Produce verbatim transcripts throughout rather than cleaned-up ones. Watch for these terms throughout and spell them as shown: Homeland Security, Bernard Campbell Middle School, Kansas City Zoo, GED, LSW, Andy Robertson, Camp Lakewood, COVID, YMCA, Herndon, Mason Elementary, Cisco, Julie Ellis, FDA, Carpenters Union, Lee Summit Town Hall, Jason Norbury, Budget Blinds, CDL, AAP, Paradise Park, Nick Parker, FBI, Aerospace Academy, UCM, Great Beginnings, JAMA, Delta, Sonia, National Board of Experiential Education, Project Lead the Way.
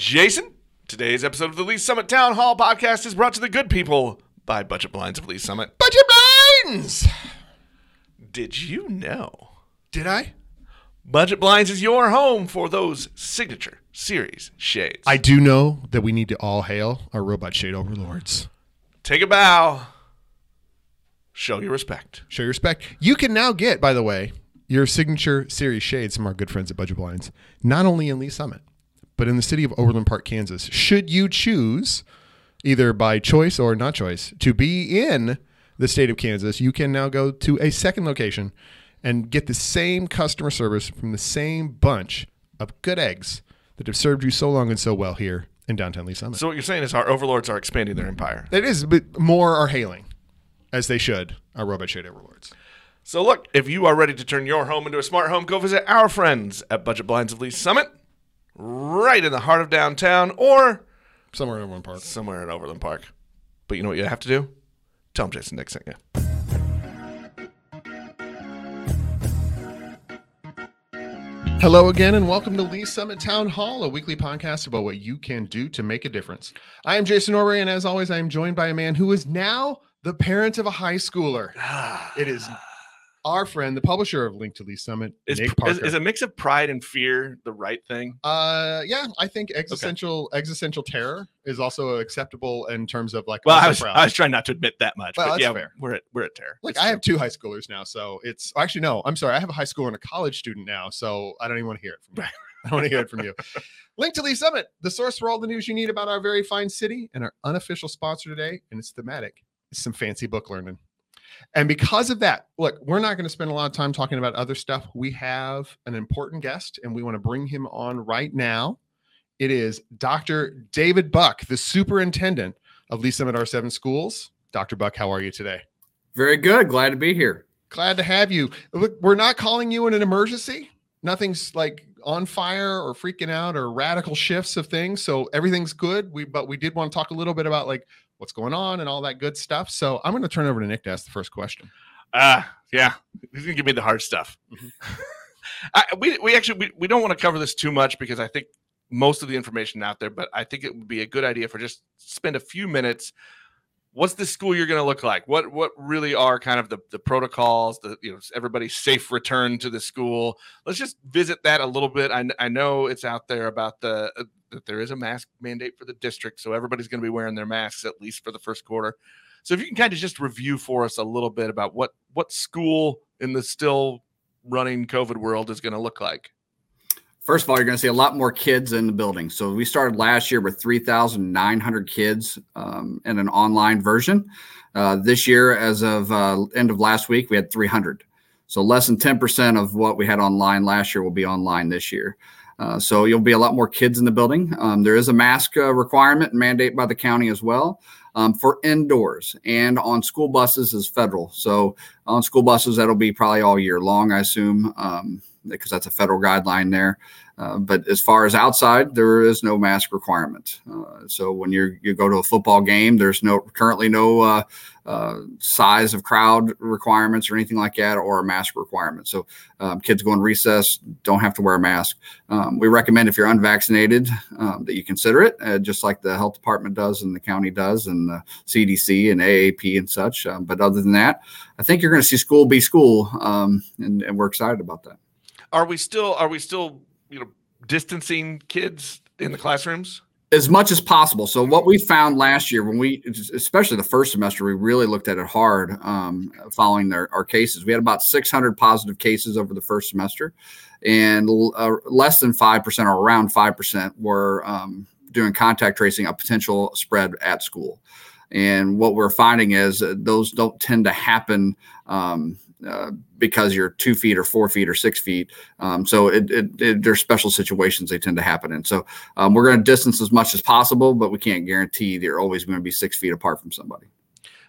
Jason, today's episode of the Lee Summit Town Hall podcast is brought to the good people by Budget Blinds of Lee Summit. Budget Blinds! Did you know? Did I? Budget Blinds is your home for those signature series shades. I do know that we need to all hail our robot shade overlords. Take a bow. Show your respect. Show your respect. You can now get, by the way, your signature series shades from our good friends at Budget Blinds, not only in Lee Summit, but in the city of Overland Park, Kansas, should you choose, either by choice or not choice, to be in the state of Kansas, you can now go to a second location and get the same customer service from the same bunch of good eggs that have served you so long and so well here in downtown Lee Summit. So what you're saying is our overlords are expanding their empire. It is, but more are hailing, as they should, our robot shade overlords. So look, if you are ready to turn your home into a smart home, go visit our friends at Budget Blinds of Lee Summit, right in the heart of downtown, or somewhere in Overland Park. Somewhere in Overland Park. But you know what you have to do? Tell them Jason Nick sent you. Hello again, and welcome to Lee Summit Town Hall, a weekly podcast about what you can do to make a difference. I am Jason Norbury, and as always, I am joined by a man who is now the parent of a high schooler. It is our friend, the publisher of Link to Lee Summit, is, Nick Parker. Is, is a mix of pride and fear the right thing? Uh, yeah, I think existential okay. existential terror is also acceptable in terms of like. Well, I was, I was trying not to admit that much. Well, but that's yeah, fair. We're at we're at terror. Like it's I true. have two high schoolers now, so it's actually no. I'm sorry, I have a high schooler and a college student now, so I don't even want to hear it from you. I want to hear it from you. Link to Lee Summit, the source for all the news you need about our very fine city, and our unofficial sponsor today, and it's thematic. It's some fancy book learning. And because of that, look, we're not going to spend a lot of time talking about other stuff. We have an important guest, and we want to bring him on right now. It is Doctor David Buck, the superintendent of Lee Summit R seven Schools. Doctor Buck, how are you today? Very good. Glad to be here. Glad to have you. Look, we're not calling you in an emergency. Nothing's like on fire or freaking out or radical shifts of things. So everything's good. We but we did want to talk a little bit about like what's going on and all that good stuff. So I'm going to turn it over to Nick to ask the first question. Uh, yeah, he's going to give me the hard stuff. Mm-hmm. I, we we actually we, we don't want to cover this too much because I think most of the information out there, but I think it would be a good idea for just spend a few minutes. What's this school year going to look like? What what really are kind of the, the protocols, the you know everybody's safe return to the school? Let's just visit that a little bit. I, I know it's out there about the uh, that there is a mask mandate for the district, so everybody's going to be wearing their masks at least for the first quarter. So if you can kind of just review for us a little bit about what what school in the still running COVID world is going to look like. First of all, you're going to see a lot more kids in the building. So we started last year with three thousand nine hundred kids um, in an online version. Uh, this year, as of uh, end of last week, we had three hundred. So less than ten percent of what we had online last year will be online this year. Uh, so you'll be a lot more kids in the building. Um, there is a mask uh, requirement mandate by the county as well um, for indoors, and on school buses is federal. So on school buses, that'll be probably all year long, I assume. Um, because that's a federal guideline there. Uh, but as far as outside, there is no mask requirement. Uh, so when you you go to a football game, there's no currently no uh, uh, size of crowd requirements or anything like that, or a mask requirement. So um, kids going recess don't have to wear a mask. Um, we recommend if you're unvaccinated um, that you consider it, uh, just like the health department does and the county does and the C D C and A A P and such. Um, but other than that, I think you're going to see school be school, um, and, and we're excited about that. Are we still are we still you know distancing kids in the classrooms? As much as possible. So what we found last year when we, especially the first semester, we really looked at it hard um, following their, our cases. We had about six hundred positive cases over the first semester, and uh, less than five percent or around five percent were um, doing contact tracing of potential spread at school. And what we're finding is uh, those don't tend to happen um, uh, because you're two feet or four feet or six feet. Um, so it, it, it, there's special situations they tend to happen in. So um, we're going to distance as much as possible, but we can't guarantee they're always going to be six feet apart from somebody.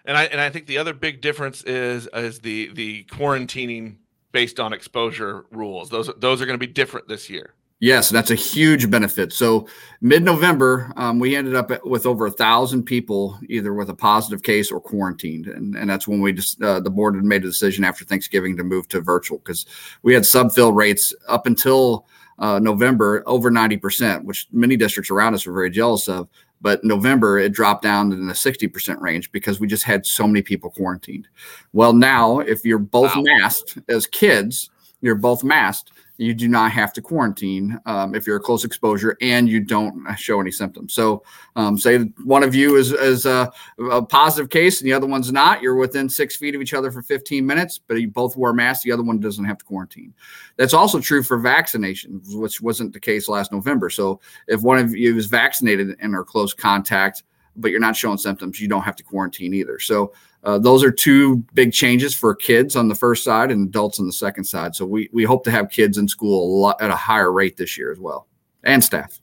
And I and I think the other big difference is is the the quarantining based on exposure rules. Those those are going to be different this year. Yes, that's a huge benefit. So mid-November, um, we ended up with over a thousand people either with a positive case or quarantined. And, and that's when we just, uh, the board had made a decision after Thanksgiving to move to virtual because we had subfill rates up until uh, November over ninety percent, which many districts around us were very jealous of. But November, it dropped down in the sixty percent range because we just had so many people quarantined. Well, now, if you're both wow. masked as kids, you're both masked, you do not have to quarantine um, if you're a close exposure and you don't show any symptoms. So um, say one of you is, is a, a positive case and the other one's not. You're within six feet of each other for fifteen minutes, but you both wore masks. The other one doesn't have to quarantine. That's also true for vaccination, which wasn't the case last November. So if one of you is vaccinated and are close contact, but you're not showing symptoms, you don't have to quarantine either. So uh, those are two big changes for kids on the first side and adults on the second side. So we we hope to have kids in school a lot, at a higher rate this year as well, and staff.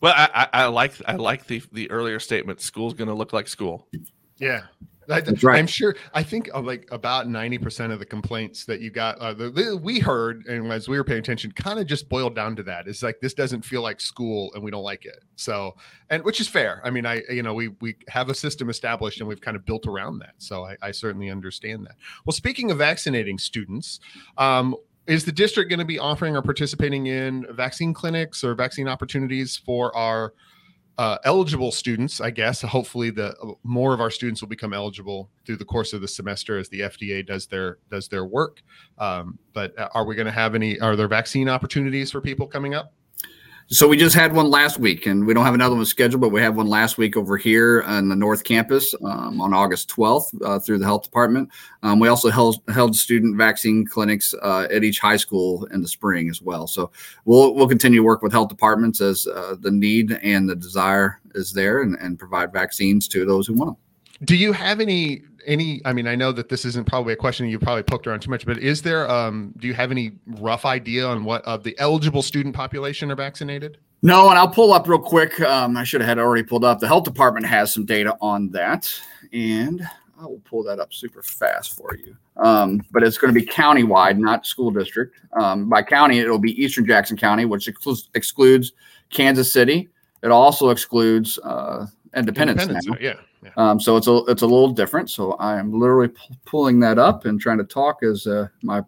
Well, I, I like I like the the earlier statement. School's going to look like school. Yeah. That's right. I'm sure. I think like about ninety percent of the complaints that you got, uh, the, the, we heard, and as we were paying attention, kind of just boiled down to that. It's like, this doesn't feel like school and we don't like it. So, and which is fair. I mean, I, you know, we, we have a system established and we've kind of built around that. So I, I certainly understand that. Well, speaking of vaccinating students, um, is the district going to be offering or participating in vaccine clinics or vaccine opportunities for our Uh, eligible students, I guess? Hopefully the more of our students will become eligible through the course of the semester as the F D A does their does their work. Um, but are we going to have any, are there vaccine opportunities for people coming up? So we just had one last week, and we don't have another one scheduled, but we had one last week over here on the North Campus um, on August twelfth uh, through the health department. Um, we also held, held student vaccine clinics uh, at each high school in the spring as well. So we'll we'll continue to work with health departments as uh, the need and the desire is there, and, and provide vaccines to those who want them. Do you have any any? I mean, I know that this isn't probably a question you probably poked around too much, but is there? Um, do you have any rough idea on what of the eligible student population are vaccinated? No, and I'll pull up real quick. Um, I should have had already pulled up. The health department has some data on that, and I will pull that up super fast for you. Um, but it's going to be countywide, not school district. Um, by county, it'll be Eastern Jackson County, which excludes, excludes Kansas City. It also excludes uh, Independence. Independence now. Yeah. Yeah. Um, so it's a it's a little different. So I am literally p- pulling that up and trying to talk as uh, my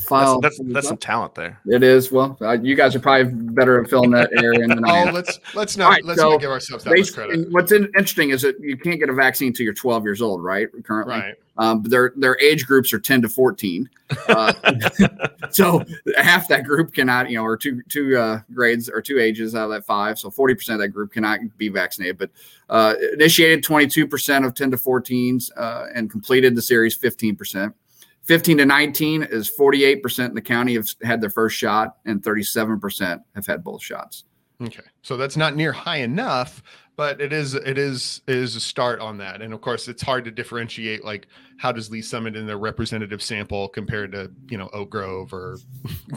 file. That's that's, that's some talent there. It is. Well, uh, you guys are probably better at filling that area. Than I oh, let's let's not right, let's so not give ourselves that they, much credit. What's in, interesting is that you can't get a vaccine until you're twelve years old, right? Currently, right. Um, their their age groups are ten to fourteen. Uh, so half that group cannot, you know, or two two uh, grades or two ages out of that five. So forty percent of that group cannot be vaccinated, but Uh, initiated twenty-two percent of ten to fourteens uh, and completed the series fifteen percent. fifteen to nineteen is forty-eight percent in the county have had their first shot, and thirty-seven percent have had both shots. Okay. So that's not near high enough, but it is it is it is a start on that. And of course, it's hard to differentiate, like, how does Lee Summit in their representative sample compared to, you know, Oak Grove or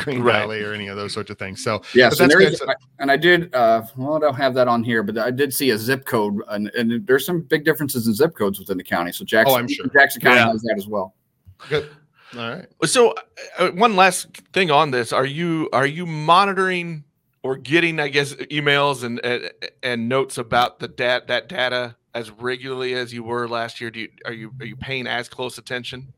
Green right. Valley or any of those sorts of things. So yeah, so there is, and I did uh, well, I don't have that on here, but I did see a zip code, and, and there's some big differences in zip codes within the county. So Jackson, oh, I'm sure. Jackson County yeah. has that as well. Good. All right. So uh, one last thing on this: are you are you monitoring? Or getting, I guess, emails and and, and notes about the dat that data as regularly as you were last year? Do you, are you are you paying as close attention?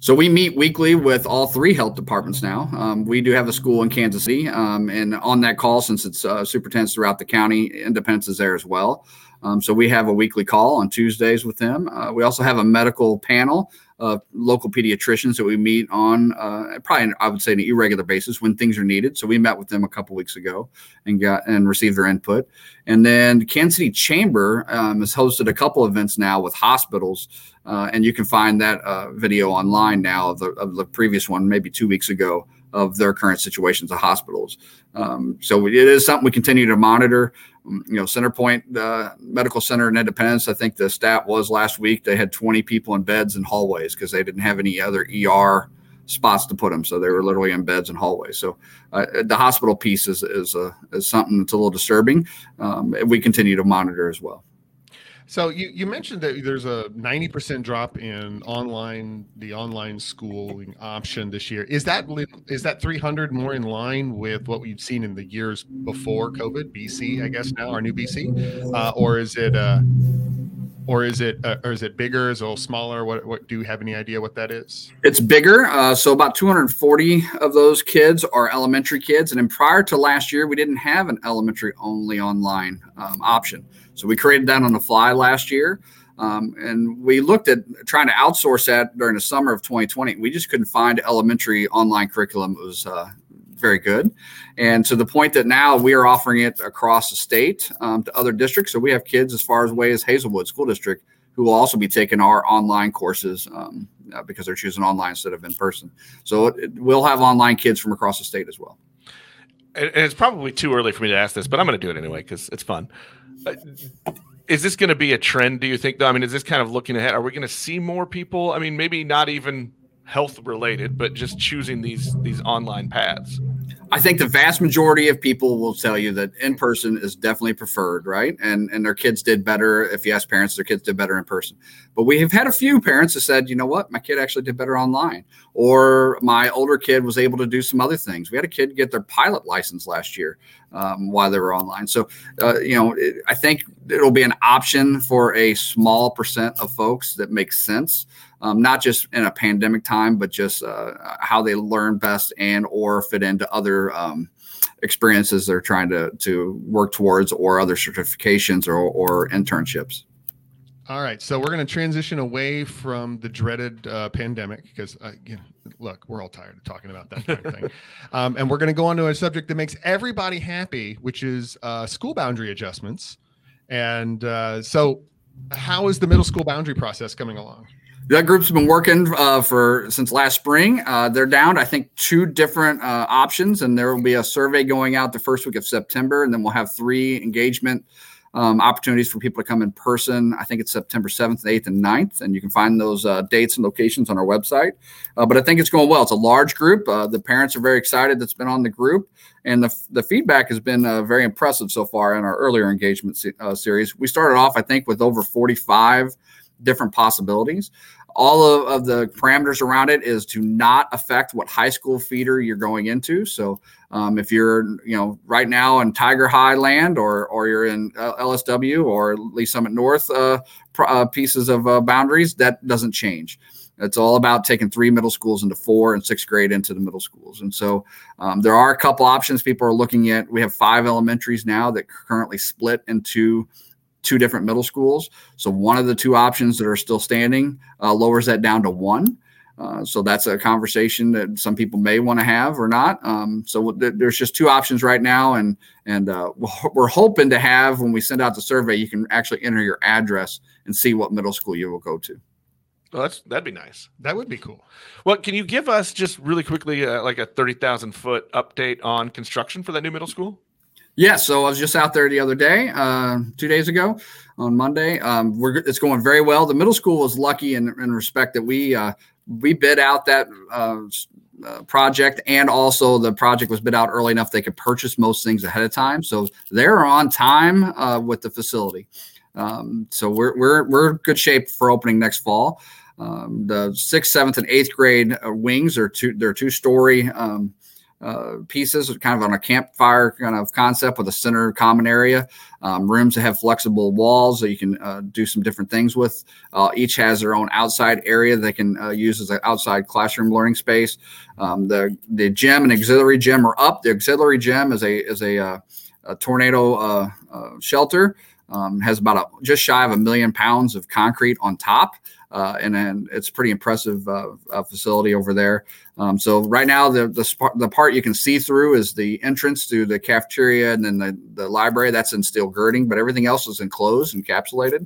So we meet weekly with all three health departments now. Um, we do have a school in Kansas City, um, and on that call, since it's uh, super tense throughout the county, Independence is there as well. Um, so we have a weekly call on Tuesdays with them. Uh, we also have a medical panel of local pediatricians that we meet on uh, probably, I would say, an irregular basis when things are needed. So we met with them a couple weeks ago and got and received their input. And then Kansas City Chamber um, has hosted a couple events now with hospitals. Uh, and you can find that uh, video online now of the, of the previous one, maybe two weeks ago, of their current situations of hospitals. Um, so it is something we continue to monitor. You know, Centerpoint uh, Medical Center in Independence, I think the stat was last week they had twenty people in beds and hallways because they didn't have any other E R spots to put them. So they were literally in beds and hallways. So uh, the hospital piece is is, uh, is something that's a little disturbing. Um, and we continue to monitor as well. So you, you mentioned that there's a ninety percent drop in online, the online schooling option this year. Is that is that three hundred more in line with what we've seen in the years before COVID, B C, I guess now, our new B C? Uh, or is it, uh, Or is it uh, or is it bigger? Is it a little smaller? What what do you have any idea what that is? It's bigger. Uh, so about two hundred forty of those kids are elementary kids. And then prior to last year, we didn't have an elementary only online um, option. So we created that on the fly last year. Um, and we looked at trying to outsource that during the summer of twenty twenty. We just couldn't find elementary online curriculum. It was uh, very good. And to the point that now we are offering it across the state um, to other districts. So we have kids as far away as Hazelwood School District who will also be taking our online courses um, because they're choosing online instead of in person. So it, it, we'll have online kids from across the state as well. And it's probably too early for me to ask this, but I'm going to do it anyway because it's fun. Uh, Is this going to be a trend, do you think? I mean, is this kind of looking ahead? Are we going to see more people? I mean, maybe not even health related, but just choosing these these online paths. I think the vast majority of people will tell you that in person is definitely preferred, right? And and their kids did better. If you ask parents, their kids did better in person. But we have had a few parents that said, you know what, my kid actually did better online, or my older kid was able to do some other things. We had a kid get their pilot license last year um, while they were online. So, uh, you know, it, I think it'll be an option for a small percent of folks that makes sense. Um, not just in a pandemic time, but just uh, how they learn best and or fit into other um, experiences they're trying to to work towards, or other certifications or, or internships. All right. So we're going to transition away from the dreaded uh, pandemic because, uh, you know, look, we're all tired of talking about that kind of thing. Um, and we're going to go on to a subject that makes everybody happy, which is uh, school boundary adjustments. And uh, so how is the middle school boundary process coming along? That group's been working uh, for since last spring. Uh, they're down, I think, two different uh, options, and there will be a survey going out the first week of September, and then we'll have three engagement um, opportunities for people to come in person. I think it's September seventh, eighth, and ninth, and you can find those uh, dates and locations on our website. Uh, but I think it's going well. It's a large group. Uh, the parents are very excited that's been on the group, and the the feedback has been uh, very impressive so far in our earlier engagement se- uh, series. We started off, I think, with over forty-five different possibilities. All of, of the parameters around it is to not affect what high school feeder you're going into. So um, if you're, you know, right now in Tiger High land, or or you're in uh, L S W or Lee Summit North uh, pr- uh, pieces of uh, boundaries, that doesn't change. It's all about taking three middle schools into four and sixth grade into the middle schools. And so um, there are a couple options people are looking at. We have five elementaries now that currently split into two different middle schools. So one of the two options that are still standing uh, lowers that down to one. Uh, so that's a conversation that some people may want to have or not. Um, so th- there's just two options right now. And, and uh, we're hoping to have, when we send out the survey, you can actually enter your address and see what middle school you will go to. Well, that's, that'd be nice. That would be cool. Well, can you give us just really quickly, uh, like a thirty thousand foot update on construction for that new middle school? Yeah, so I was just out there the other day, uh, two days ago on Monday. Um, we're, it's going very well. The middle school was lucky in, in respect that we uh, we bid out that uh, uh, project, and also the project was bid out early enough they could purchase most things ahead of time. So they're on time uh, with the facility. Um, so we're we're we're in good shape for opening next fall. Um, the sixth, seventh, and eighth grade uh, wings are two. They're two story. Um, Uh, pieces kind of on a campfire kind of concept with a center common area, um, rooms that have flexible walls that you can uh, do some different things with. Uh, each has their own outside area they can uh, use as an outside classroom learning space. Um, the the gym and auxiliary gym are up. The auxiliary gym is a is a, uh, a tornado uh, uh, shelter. Um, has about a, just shy of a million pounds of concrete on top. Uh, and then it's pretty impressive uh, uh, facility over there. Um, so right now, the the, sp- the part you can see through is the entrance to the cafeteria and then the, the library. That's in steel girding, but everything else is enclosed, encapsulated.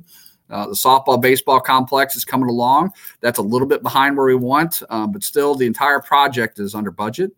Uh, the softball, baseball complex is coming along. That's a little bit behind where we want, um, but still the entire project is under budget.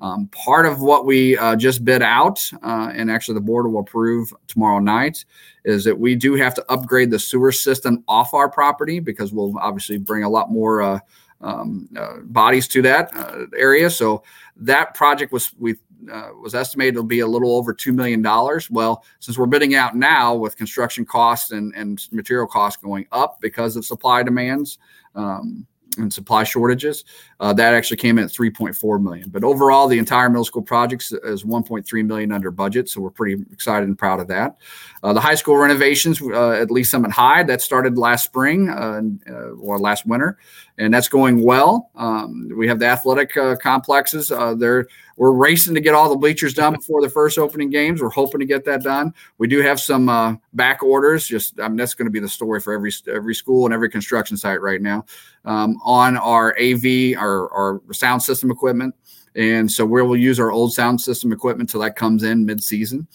Um, part of what we uh, just bid out, uh, and actually the board will approve tomorrow night, is that we do have to upgrade the sewer system off our property because we'll obviously bring a lot more uh, um, uh, bodies to that uh, area. So that project was we uh, was estimated to be a little over two million dollars. Well, since we're bidding out now with construction costs and, and material costs going up because of supply demands, um, and supply shortages. Uh, that actually came in at three point four million dollars. But overall, the entire middle school projects is one point three million dollars under budget. So we're pretty excited and proud of that. Uh, the high school renovations uh, at Lee Summit High, that started last spring uh, or last winter, and that's going well. Um, we have the athletic uh, complexes. Uh, they're, we're racing to get all the bleachers done before the first opening games. We're hoping to get that done. We do have some uh, back orders. Just I mean, that's going to be the story for every every school and every construction site right now um, on our A V, our, our sound system equipment. And so we will use our old sound system equipment till that comes in mid-season.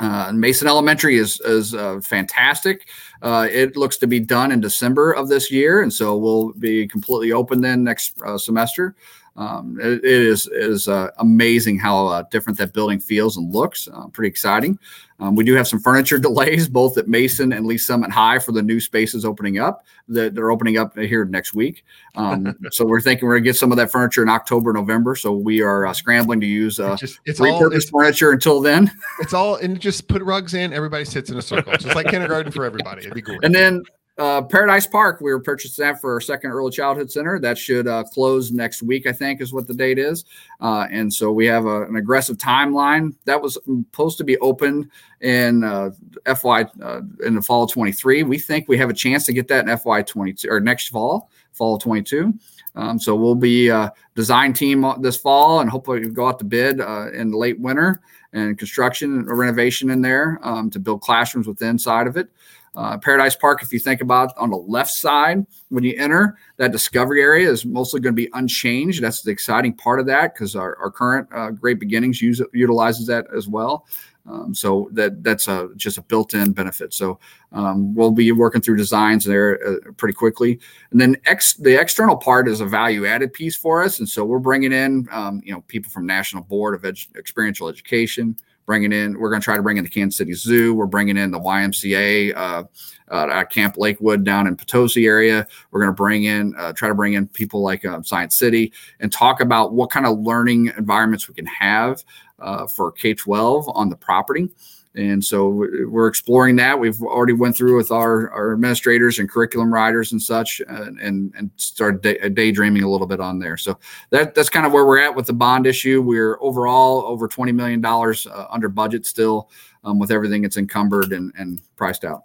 Uh, Mason Elementary is is uh, fantastic. Uh, it looks to be done in December of this year, and so we'll be completely open then next uh, semester. Um, it, it is it is uh, amazing how uh, different that building feels and looks. Uh, pretty exciting. Um, we do have some furniture delays both at Mason and Lee Summit High for the new spaces opening up. That they're opening up here next week. Um, so we're thinking we're gonna get some of that furniture in October, November. So we are uh, scrambling to use uh, it's just, it's repurposed all, it's, furniture until then. It's all and just put rugs in. Everybody sits in a circle. It's just like kindergarten for everybody. It'd be great. And then. Uh, Paradise Park, we were purchasing that for our second early childhood center. That should uh, close next week, I think, is what the date is. Uh, and so we have a, an aggressive timeline. That was supposed to be open in uh, F Y uh, in the fall of twenty-three. We think we have a chance to get that in F Y twenty-two or next fall, fall of twenty-two. Um, so we'll be a uh, design team this fall and hopefully we'll go out to bid uh, in the late winter and construction and renovation in there um, to build classrooms with the inside of it. Uh, Paradise Park, if you think about on the left side, when you enter, that discovery area is mostly going to be unchanged. That's the exciting part of that because our, our current uh, Great Beginnings use, utilizes that as well. Um, so that that's a, just a built-in benefit. So um, we'll be working through designs there uh, pretty quickly. And then ex- the external part is a value-added piece for us. And so we're bringing in um, you know, people from National Board of Edu- Experiential Education, bringing in, we're going to try to bring in the Kansas City Zoo. We're bringing in the Y M C A uh, uh, at Camp Lakewood down in Potosi area. We're going to bring in, uh, try to bring in people like uh, Science City and talk about what kind of learning environments we can have uh, for K twelve on the property. And so we're exploring that. We've already went through with our, our administrators and curriculum writers and such and, and, and started day, daydreaming a little bit on there. So that that's kind of where we're at with the bond issue. We're overall over twenty million dollars uh, under budget still um, with everything that's encumbered and, and priced out.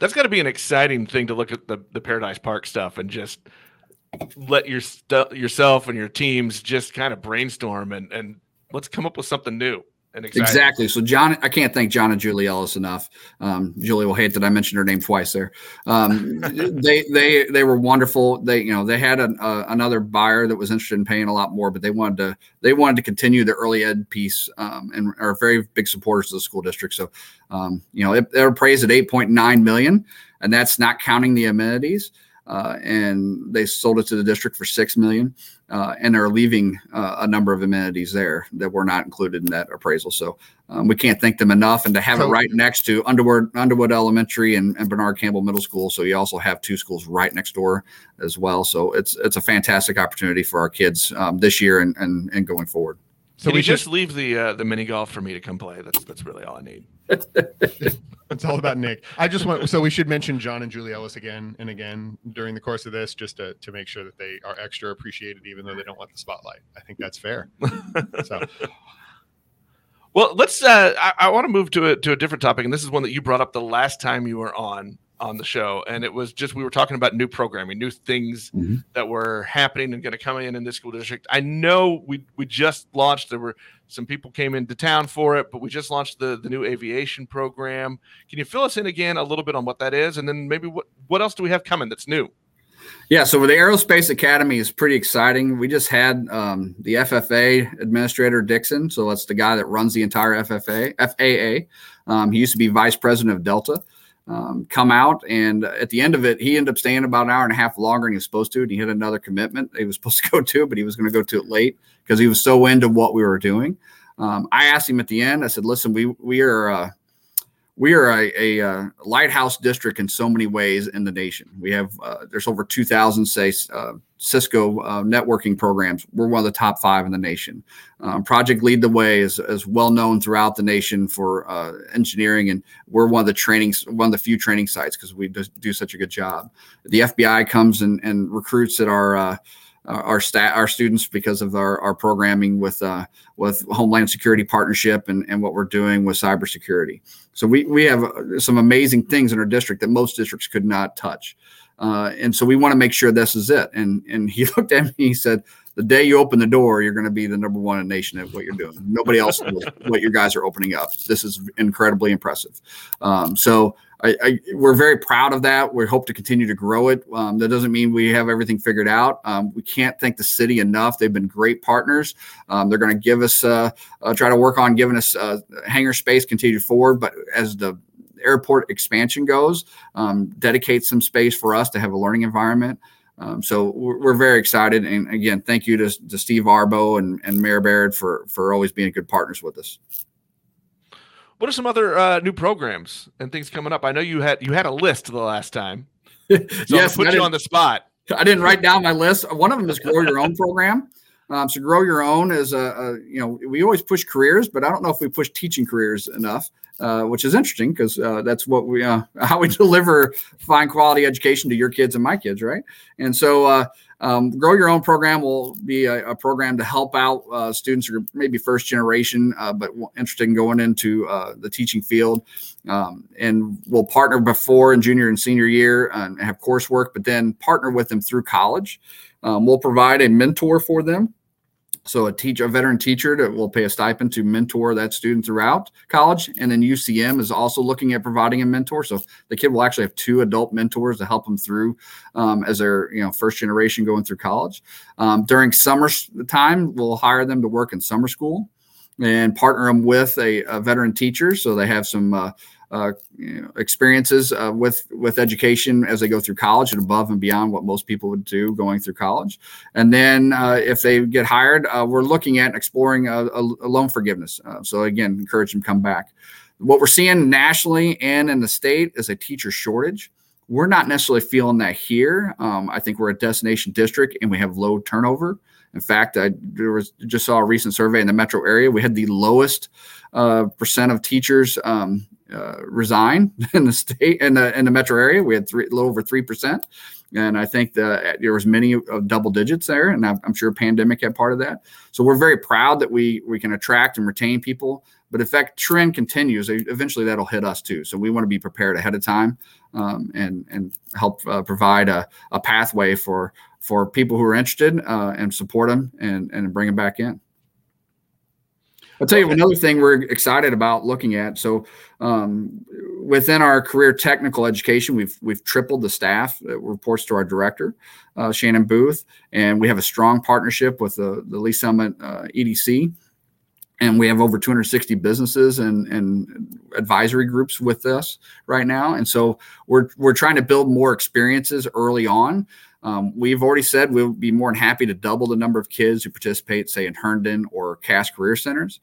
That's got to be an exciting thing to look at the, the Paradise Park stuff and just let your st- yourself and your teams just kind of brainstorm and, and let's come up with something new. Exactly. So John, I can't thank John and Julie Ellis enough. Um, Julie will hate that I mentioned her name twice there. Um, they, they, they were wonderful. They, you know, they had an, uh, another buyer that was interested in paying a lot more, but they wanted to, they wanted to continue the early ed piece um, and are very big supporters of the school district. So, um, you know, it, they're appraised at eight point nine million, and that's not counting the amenities. Uh, and they sold it to the district for six million dollars, uh, and are leaving uh, a number of amenities there that were not included in that appraisal. So um, we can't thank them enough. And to have so, it right next to Underwood, Underwood Elementary and, and Bernard Campbell Middle School. So you also have two schools right next door as well. So it's it's a fantastic opportunity for our kids um, this year and, and, and going forward. So Can we you just, just leave the uh, the mini golf for me to come play. That's that's really all I need. It's all about Nick. I just want so we should mention John and Julie Ellis again and again during the course of this, just to, to make sure that they are extra appreciated, even though they don't want the spotlight. I think that's fair. So, well, let's. Uh, I, I want to move to a to a different topic, and this is one that you brought up the last time you were on on the show, and it was just we were talking about new programming, new things mm-hmm. that were happening and going to come in in this school district. I know we we just launched, there were some people came into town for it, but we just launched the the new aviation program. Can you fill us in again a little bit on what that is, and then maybe what what else do we have coming that's new? Yeah, so the Aerospace Academy is pretty exciting. We just had um, the F F A administrator, Dixon. So that's the guy that runs the entire F F A, F A A. Um, he used to be vice president of Delta. Um, come out, and at the end of it, he ended up staying about an hour and a half longer than he was supposed to, and he had another commitment he was supposed to go to, but he was going to go to it late because he was so into what we were doing. Um, I asked him at the end, I said, listen, we we are uh, we are a, a, a lighthouse district in so many ways in the nation. We have, uh, there's over two thousand, say, uh, Cisco uh, networking programs. We're one of the top five in the nation. Um, Project Lead the Way is, is well known throughout the nation for uh, engineering, and we're one of the trainings, one of the few training sites because we do such a good job. The F B I comes and, and recruits at our uh, our stat, our students because of our, our programming with uh, with Homeland Security partnership and, and what we're doing with cybersecurity. So we, we have some amazing things in our district that most districts could not touch. Uh, and so we want to make sure this is it. And and he looked at me, he said, the day you open the door, you're going to be the number one in the nation at what you're doing. Nobody else knows what your guys are opening up. This is incredibly impressive. Um, so I, I, we're very proud of that. We hope to continue to grow it. Um, that doesn't mean we have everything figured out. Um, we can't thank the city enough. They've been great partners. Um, they're going to give us, uh, uh, try to work on giving us uh, hangar space, continue forward. But as the airport expansion goes, um, dedicate some space for us to have a learning environment. Um, so we're, we're very excited. And again, thank you to, to Steve Arbo and, and Mayor Baird for, for always being good partners with us. What are some other uh, new programs and things coming up? I know you had, you had a list the last time. So yes, put you on the spot. I didn't write down my list. One of them is Grow Your Own program. Um, so Grow Your Own is a, a, you know, we always push careers, but I don't know if we push teaching careers enough. Uh, which is interesting because uh, that's what we, uh, how we deliver fine quality education to your kids and my kids, right? And so uh, um, Grow Your Own program will be a, a program to help out uh, students who are maybe first generation, uh, but interested in going into uh, the teaching field. Um, and we'll partner before in junior and senior year and have coursework, but then partner with them through college. Um, we'll provide a mentor for them. So a teacher, a veteran teacher that will pay a stipend to mentor that student throughout college. And then U C M is also looking at providing a mentor. So the kid will actually have two adult mentors to help them through um, as they're, you know, first generation going through college. Um, during summer time, we'll hire them to work in summer school and partner them with a, a veteran teacher. So they have some uh, uh, you know, experiences uh, with, with education as they go through college and above and beyond what most people would do going through college. And then uh, if they get hired, uh, we're looking at exploring a, a loan forgiveness. Uh, so again, encourage them to come back. What we're seeing nationally and in the state is a teacher shortage. We're not necessarily feeling that here. Um, I think we're a destination district and we have low turnover. In fact, I there was, just saw a recent survey in the metro area. We had the lowest uh, percent of teachers um, uh, resign in the state and in, in the metro area. We had three, a little over three percent, and I think the, there was many of double digits there. And I'm, I'm sure pandemic had part of that. So we're very proud that we we can attract and retain people. But if that trend continues, eventually that'll hit us too. So we want to be prepared ahead of time um, and and help uh, provide a, a pathway for. for people who are interested uh, and support them and, and bring them back in. I'll tell you another thing we're excited about looking at. So um, within our career technical education, we've we've tripled the staff that reports to our director, uh, Shannon Booth, and we have a strong partnership with the, the Lee Summit uh, E D C. And we have over two hundred sixty businesses and, and advisory groups with us right now. And so we're we're trying to build more experiences early on. Um, we've already said we'll be more than happy to double the number of kids who participate, say, in Herndon or Cass Career Centers.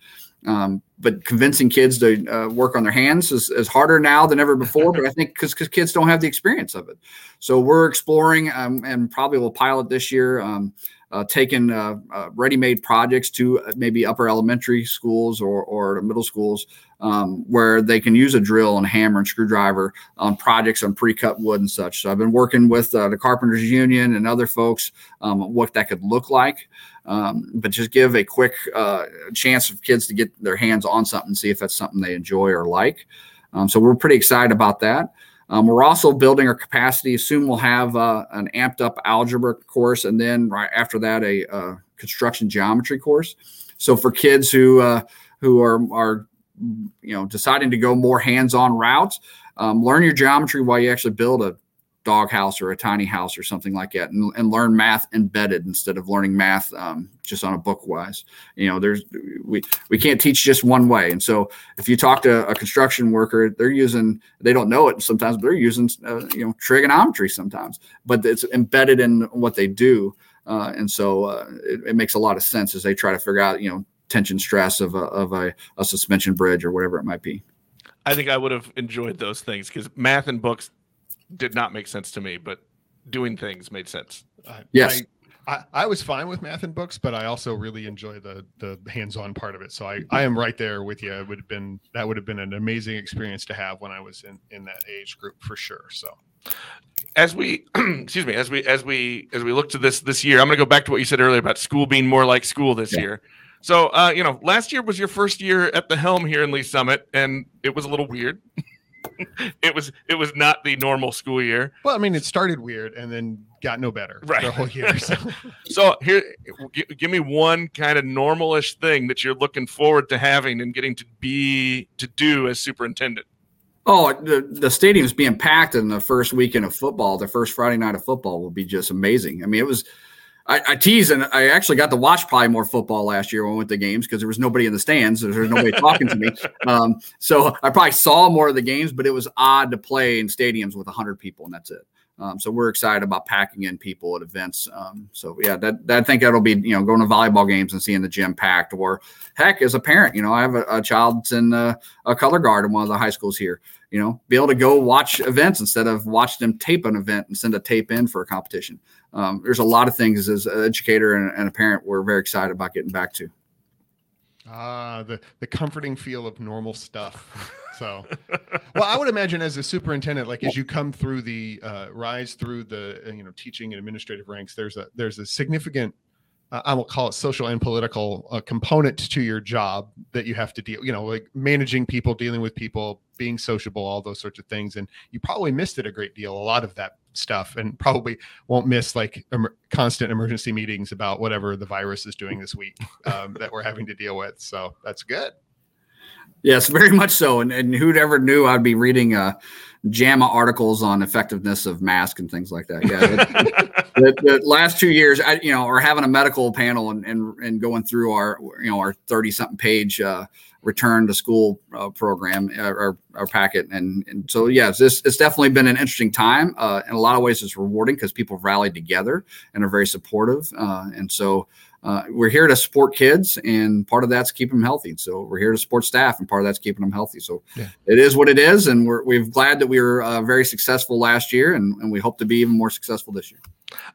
Um, but convincing kids to uh, work on their hands is, is harder now than ever before, but I think because kids don't have the experience of it. So we're exploring um, and probably will pilot this year um, Uh, taking uh, uh, ready-made projects to maybe upper elementary schools or, or middle schools um, where they can use a drill and hammer and screwdriver on projects on pre-cut wood and such. So I've been working with uh, the Carpenters Union and other folks um, what that could look like, um, but just give a quick uh, chance for kids to get their hands on something, see if that's something they enjoy or like. Um, so we're pretty excited about that. Um, we're also building our capacity. Soon we'll have uh, an amped up algebra course and then right after that, a uh, construction geometry course. So for kids who uh, who are, are you know deciding to go more hands-on routes, um, learn your geometry while you actually build a doghouse or a tiny house or something like that and, and learn math embedded instead of learning math um, just on a book wise. You know, there's we, we can't teach just one way. And so if you talk to a construction worker, they're using, they don't know it sometimes, but they're using, uh, you know, trigonometry sometimes, but it's embedded in what they do. Uh, and so uh, it, it makes a lot of sense as they try to figure out, you know, tension stress of a, of a, a suspension bridge or whatever it might be. I think I would have enjoyed those things because math and books did not make sense to me, but doing things made sense. Uh, yes. I, I, I was fine with math and books, but I also really enjoy the the hands-on part of it. So I, I am right there with you. It would have been, that would have been an amazing experience to have when I was in, in that age group for sure. So as we, excuse me, as we, as we, as we look to this, this year, I'm going to go back to what you said earlier about school being more like school this yeah. year. So, uh, you know, last year was your first year at the helm here in Lee Summit, and it was a little weird. It was it was not the normal school year. Well, I mean, it started weird and then got no better right. the whole year. So, so here, g- give me one kind of normal-ish thing that you're looking forward to having and getting to be to do as superintendent. Oh, the, the stadium's being packed in the first weekend of football. The first Friday night of football will be just amazing. I mean, it was I, I tease, and I actually got to watch probably more football last year when I went to games because there was nobody in the stands. There was nobody talking to me. Um, so I probably saw more of the games, but it was odd to play in stadiums with one hundred people, and that's it. Um, so we're excited about packing in people at events. Um, so, yeah, that, that I think that'll be, you know, going to volleyball games and seeing the gym packed. Or, heck, as a parent, you know, I have a, a child that's in uh, a color guard in one of the high schools here. You know, be able to go watch events instead of watch them tape an event and send a tape in for a competition. Um, there's a lot of things as an educator and, and a parent we're very excited about getting back to. Ah, uh, the, the comforting feel of normal stuff. So, well, I would imagine as a superintendent, like as you come through the uh, rise through the, you know, teaching and administrative ranks, there's a, there's a significant, uh, I will call it social and political uh, component to your job that you have to deal, you know, like managing people, dealing with people, being sociable, all those sorts of things. And you probably missed it a great deal, a lot of that stuff, and probably won't miss like em- constant emergency meetings about whatever the virus is doing this week um, that we're having to deal with. So that's good. Yes, very much so. And and who'd ever knew I'd be reading uh, JAMA articles on effectiveness of masks and things like that. Yeah, it, the, the last two years, I, you know, or having a medical panel and, and and going through our, you know, our thirty-something page uh, return to school uh, program uh, or our packet. And and so, yeah, this it's definitely been an interesting time. Uh, in a lot of ways, it's rewarding because people rallied together and are very supportive. Uh, and so. Uh, we're here to support kids, and part of that's keeping them healthy. So we're here to support staff, and part of that's keeping them healthy. So yeah. It is what it is, and we're we're glad that we were uh, very successful last year, and, and we hope to be even more successful this year.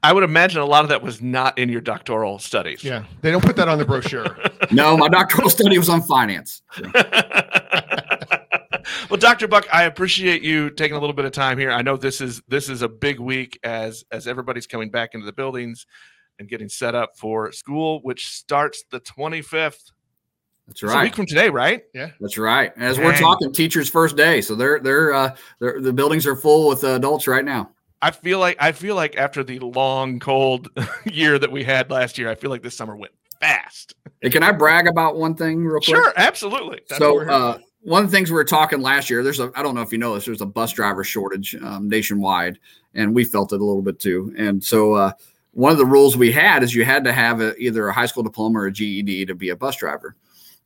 I would imagine a lot of that was not in your doctoral studies. Yeah, they don't put that on the brochure. No, my doctoral study was on finance. So. Well, Doctor Buck, I appreciate you taking a little bit of time here. I know this is this is a big week as as everybody's coming back into the buildings and getting set up for school, which starts the twenty-fifth. That's right. It's a week from today, right? Yeah, that's right. As Dang. We're talking, teachers' first day, so they're they're, uh, they're the buildings are full with uh, adults right now. I feel like I feel like after the long cold year that we had last year, I feel like this summer went fast. And can I brag about one thing real quick? Sure, absolutely. That's so. Uh, One of the things we were talking last year, there's a, I don't know if you know this, there's a bus driver shortage um, nationwide, and we felt it a little bit too. And so, uh, one of the rules we had is you had to have a, either a high school diploma or a G E D to be a bus driver.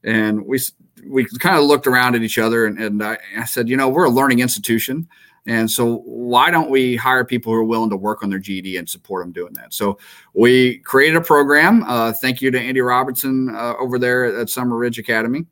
And we we kind of looked around at each other, and, and I, I said, you know, we're a learning institution. And so why don't we hire people who are willing to work on their G E D and support them doing that? So we created a program. Uh, thank you to Andy Robertson uh, over there at Summer Ridge Academy.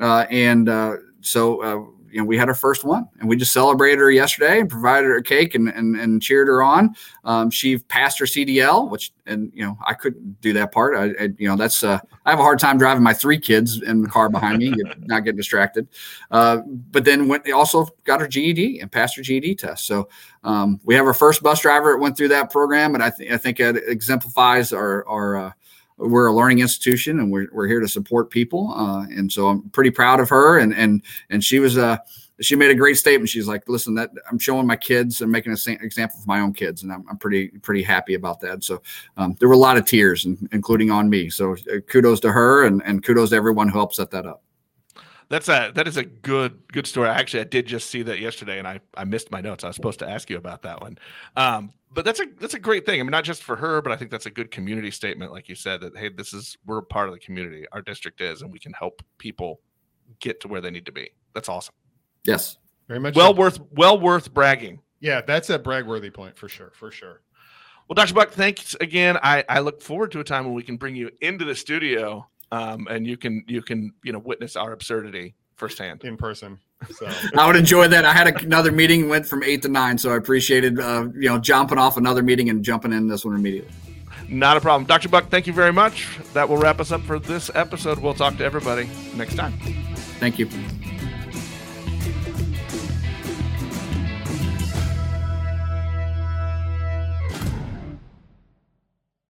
Uh, and uh, so uh, you know, we had our first one, and we just celebrated her yesterday and provided her a cake and, and, and cheered her on. Um, she passed her C D L, which, and you know, I couldn't do that part. I, I you know, that's uh, I have a hard time driving my three kids in the car behind me, not getting distracted. Uh, but then went, also got her G E D and passed her G E D test. So um, we have our first bus driver that went through that program, and I think I think it exemplifies our our. Uh, We're a learning institution, and we're we're here to support people. Uh, and so I'm pretty proud of her. And and and she was uh she made a great statement. She's like, listen, that I'm showing my kids and making an example for my own kids, and I'm I'm pretty pretty happy about that. So um, there were a lot of tears, and, including on me. So kudos to her, and, and kudos to everyone who helped set that up. That's a that is a good good story. Actually, I did just see that yesterday, and I, I missed my notes. I was supposed to ask you about that one. Um, but that's a that's a great thing. I mean, not just for her, but I think that's a good community statement, like you said, that hey, this is we're part of the community. Our district is, and we can help people get to where they need to be. That's awesome. Yes, very much. Well so. worth well worth bragging. Yeah, that's a brag-worthy point for sure. For sure. Well, Doctor Buck, thanks again. I, I look forward to a time when we can bring you into the studio. Um, and you can you can you know witness our absurdity firsthand in person. So I would enjoy that. I had another meeting, went from eight to nine. So I appreciated, uh, you know, jumping off another meeting and jumping in this one immediately. Not a problem. Doctor Buck, thank you very much. That will wrap us up for this episode. We'll talk to everybody next time. Thank you.